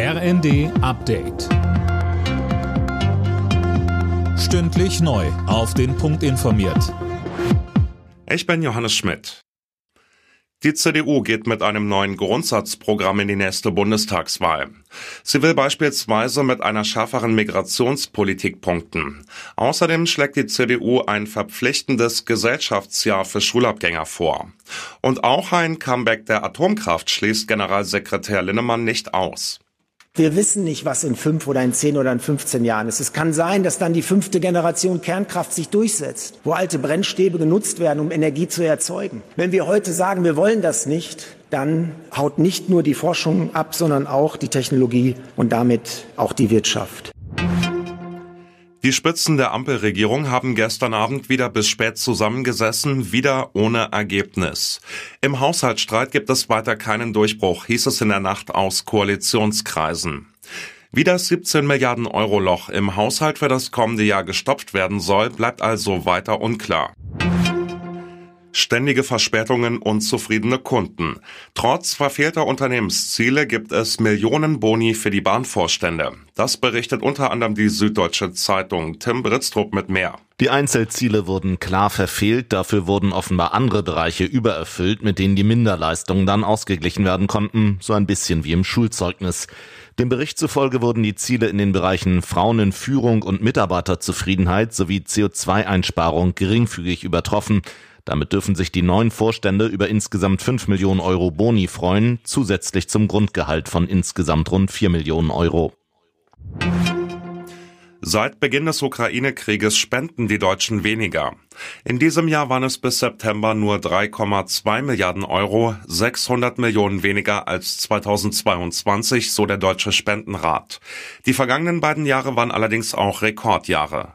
RND Update. Stündlich neu auf den Punkt informiert. Ich bin Johannes Schmidt. Die CDU geht mit einem neuen Grundsatzprogramm in die nächste Bundestagswahl. Sie will beispielsweise mit einer schärferen Migrationspolitik punkten. Außerdem schlägt die CDU ein verpflichtendes Gesellschaftsjahr für Schulabgänger vor. Und auch ein Comeback der Atomkraft schließt Generalsekretär Linnemann nicht aus. Wir wissen nicht, was in 5 oder in 10 oder in 15 Jahren ist. Es kann sein, dass dann die 5. Generation Kernkraft sich durchsetzt, wo alte Brennstäbe genutzt werden, um Energie zu erzeugen. Wenn wir heute sagen, wir wollen das nicht, dann haut nicht nur die Forschung ab, sondern auch die Technologie und damit auch die Wirtschaft. Die Spitzen der Ampelregierung haben gestern Abend wieder bis spät zusammengesessen, wieder ohne Ergebnis. Im Haushaltsstreit gibt es weiter keinen Durchbruch, hieß es in der Nacht aus Koalitionskreisen. Wie das 17-Milliarden-Euro-Loch im Haushalt für das kommende Jahr gestopft werden soll, bleibt also weiter unklar. Ständige Verspätungen und zufriedene Kunden. Trotz verfehlter Unternehmensziele gibt es Millionen Boni für die Bahnvorstände. Das berichtet unter anderem die Süddeutsche Zeitung. Tim Britztrup mit mehr. Die Einzelziele wurden klar verfehlt, dafür wurden offenbar andere Bereiche übererfüllt, mit denen die Minderleistungen dann ausgeglichen werden konnten, so ein bisschen wie im Schulzeugnis. Dem Bericht zufolge wurden die Ziele in den Bereichen Frauen in Führung und Mitarbeiterzufriedenheit sowie CO2-Einsparung geringfügig übertroffen. Damit dürfen sich die neuen Vorstände über insgesamt 5 Millionen Euro Boni freuen, zusätzlich zum Grundgehalt von insgesamt rund 4 Millionen Euro. Seit Beginn des Ukraine-Krieges spenden die Deutschen weniger. In diesem Jahr waren es bis September nur 3,2 Milliarden Euro, 600 Millionen weniger als 2022, so der Deutsche Spendenrat. Die vergangenen beiden Jahre waren allerdings auch Rekordjahre.